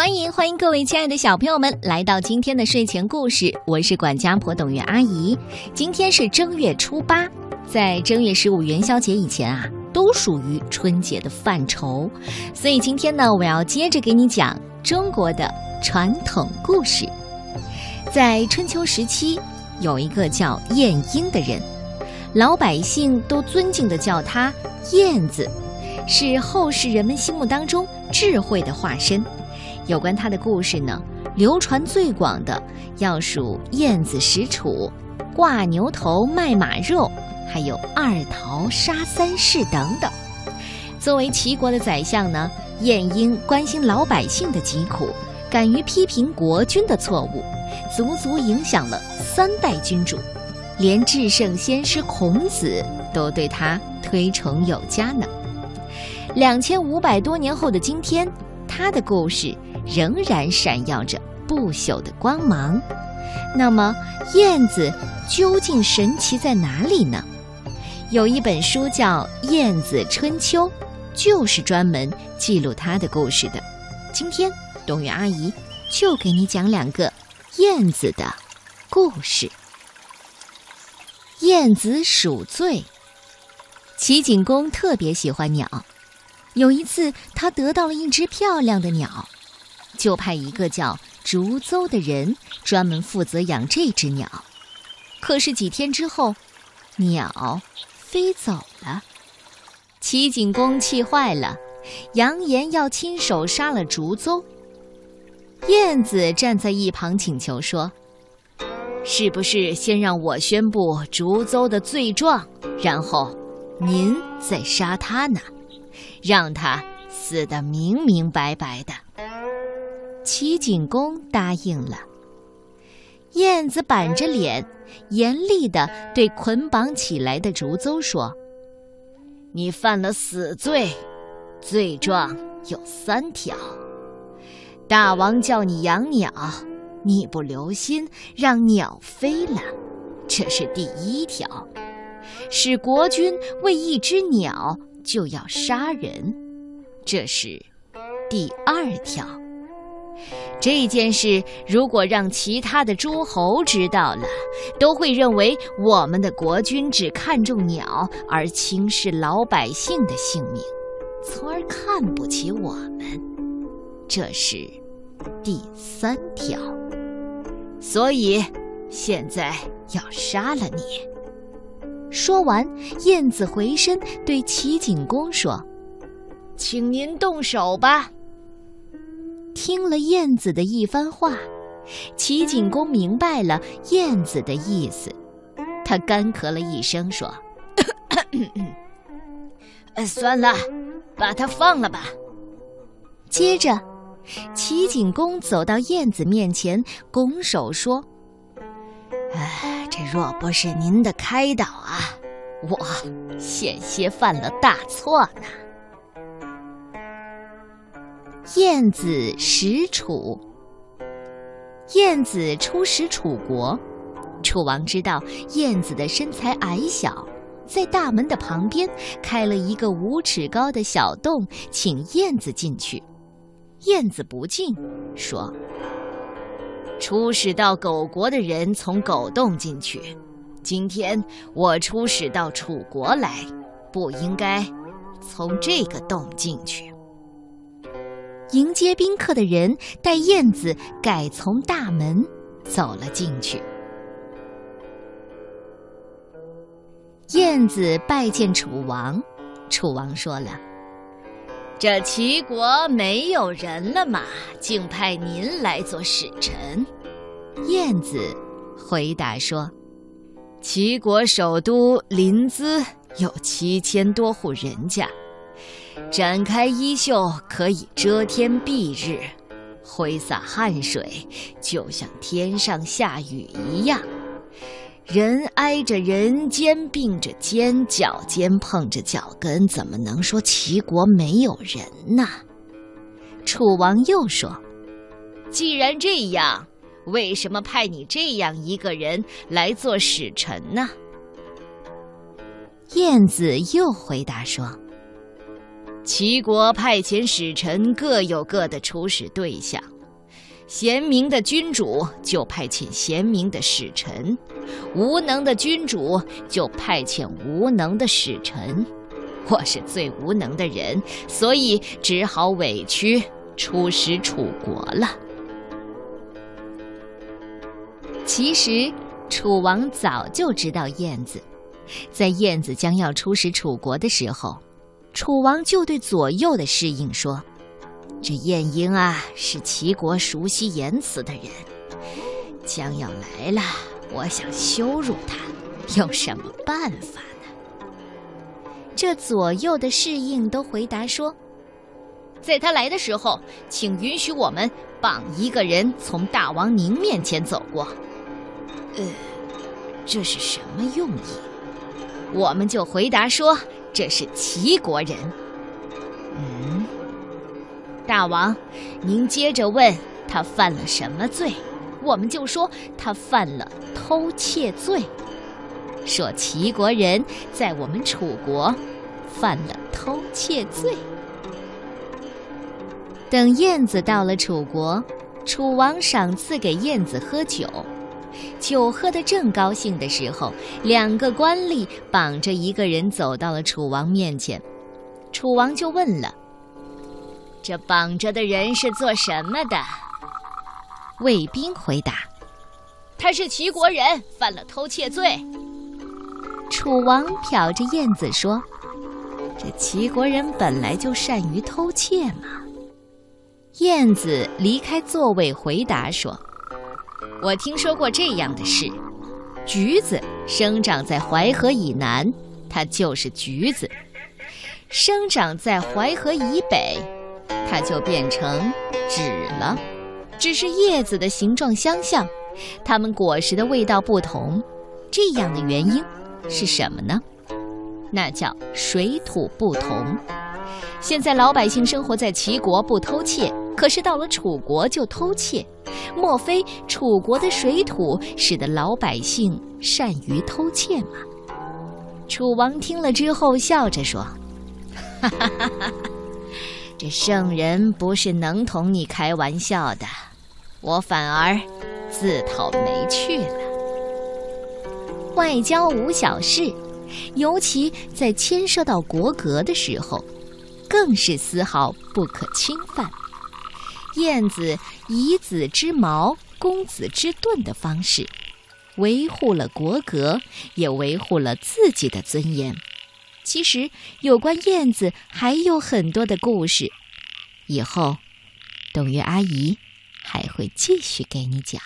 欢迎各位亲爱的小朋友们来到今天的睡前故事，我是管家婆董月阿姨。今天是正月初八，在正月15元宵节以前啊，都属于春节的范畴。所以今天呢，我要接着给你讲中国的传统故事。在春秋时期，有一个叫晏婴的人，老百姓都尊敬地叫他晏子，是后世人们心目当中智慧的化身。有关他的故事呢，流传最广的要数晏子使楚、挂牛头卖马肉，还有二桃杀三士等等。作为齐国的宰相呢，晏婴关心老百姓的疾苦，敢于批评国君的错误，足足影响了3代君主，连至圣先师孔子都对他推崇有加呢。2500多年后的今天，他的故事仍然闪耀着不朽的光芒。那么晏子究竟神奇在哪里呢？有一本书叫《晏子春秋》，就是专门记录他的故事的。今天董宇阿姨就给你讲2个晏子的故事。晏子数罪。齐景公特别喜欢鸟，有一次他得到了一只漂亮的鸟，就派一个叫竹邹的人专门负责养这只鸟。可是几天之后，鸟飞走了。齐景公气坏了，扬言要亲手杀了竹邹。晏子站在一旁请求说，是不是先让我宣布竹邹的罪状，然后您再杀他呢？让他死得明明白白的。齐景公答应了。晏子板着脸，严厉地对捆绑起来的竹邹说，你犯了死罪，罪状有3条。大王叫你养鸟，你不留心让鸟飞了，这是第1条。使国君为一只鸟就要杀人，这是第2条。这件事如果让其他的诸侯知道了，都会认为我们的国君只看重鸟，而轻视老百姓的性命，从而看不起我们，这是第3条。所以现在要杀了你。说完，晏子回身对齐景公说，请您动手吧。听了晏子的一番话，齐景公明白了晏子的意思，他干咳了一声说，算了，把他放了吧。接着齐景公走到晏子面前，拱手说，这若不是您的开导啊，我险些犯了大错呢。晏子使楚。晏子出使楚国，楚王知道晏子的身材矮小，在大门的旁边开了一个5尺高的小洞，请晏子进去。晏子不进，说，出使到狗国的人从狗洞进去，今天我出使到楚国来，不应该从这个洞进去。迎接宾客的人带晏子改从大门走了进去。晏子拜见楚王，楚王说了，这齐国没有人了嘛，竟派您来做使臣。晏子回答说，齐国首都临淄有7000多户人家，展开衣袖可以遮天蔽日，挥洒汗水就像天上下雨一样，人挨着人，肩并着肩，脚尖碰着脚跟，怎么能说齐国没有人呢？楚王又说，既然这样，为什么派你这样一个人来做使臣呢？晏子又回答说，齐国派遣使臣各有各的出使对象，贤明的君主就派遣贤明的使臣，无能的君主就派遣无能的使臣。我是最无能的人，所以只好委屈出使楚国了。其实，楚王早就知道晏子，在晏子将要出使楚国的时候，楚王就对左右的侍应说：这晏婴啊，是齐国熟悉言辞的人，将要来了，我想羞辱他，有什么办法呢？这左右的侍应都回答说：在他来的时候，请允许我们绑一个人从大王您面前走过。这是什么用意？我们就回答说这是齐国人。大王，您接着问他犯了什么罪，我们就说他犯了偷窃罪，说齐国人在我们楚国犯了偷窃罪。等晏子到了楚国，楚王赏赐给晏子喝酒，酒喝得正高兴的时候，两个官吏绑着一个人走到了楚王面前。楚王就问了：这绑着的人是做什么的？卫兵回答：他是齐国人，犯了偷窃罪。楚王瞟着晏子说：这齐国人本来就善于偷窃嘛。晏子离开座位回答说：我听说过这样的事，橘子生长在淮河以南，它就是橘子；生长在淮河以北，它就变成枳了。只是叶子的形状相像，它们果实的味道不同，这样的原因是什么呢？那叫水土不同。现在老百姓生活在齐国不偷窃，可是到了楚国就偷窃，莫非楚国的水土使得老百姓善于偷窃吗？楚王听了之后笑着说：哈哈哈哈，这圣人不是能同你开玩笑的，我反而自讨没趣了。外交无小事，尤其在牵涉到国格的时候，更是丝毫不可侵犯。晏子以子之矛攻子之盾的方式，维护了国格，也维护了自己的尊严。其实有关晏子还有很多的故事，以后董月阿姨还会继续给你讲。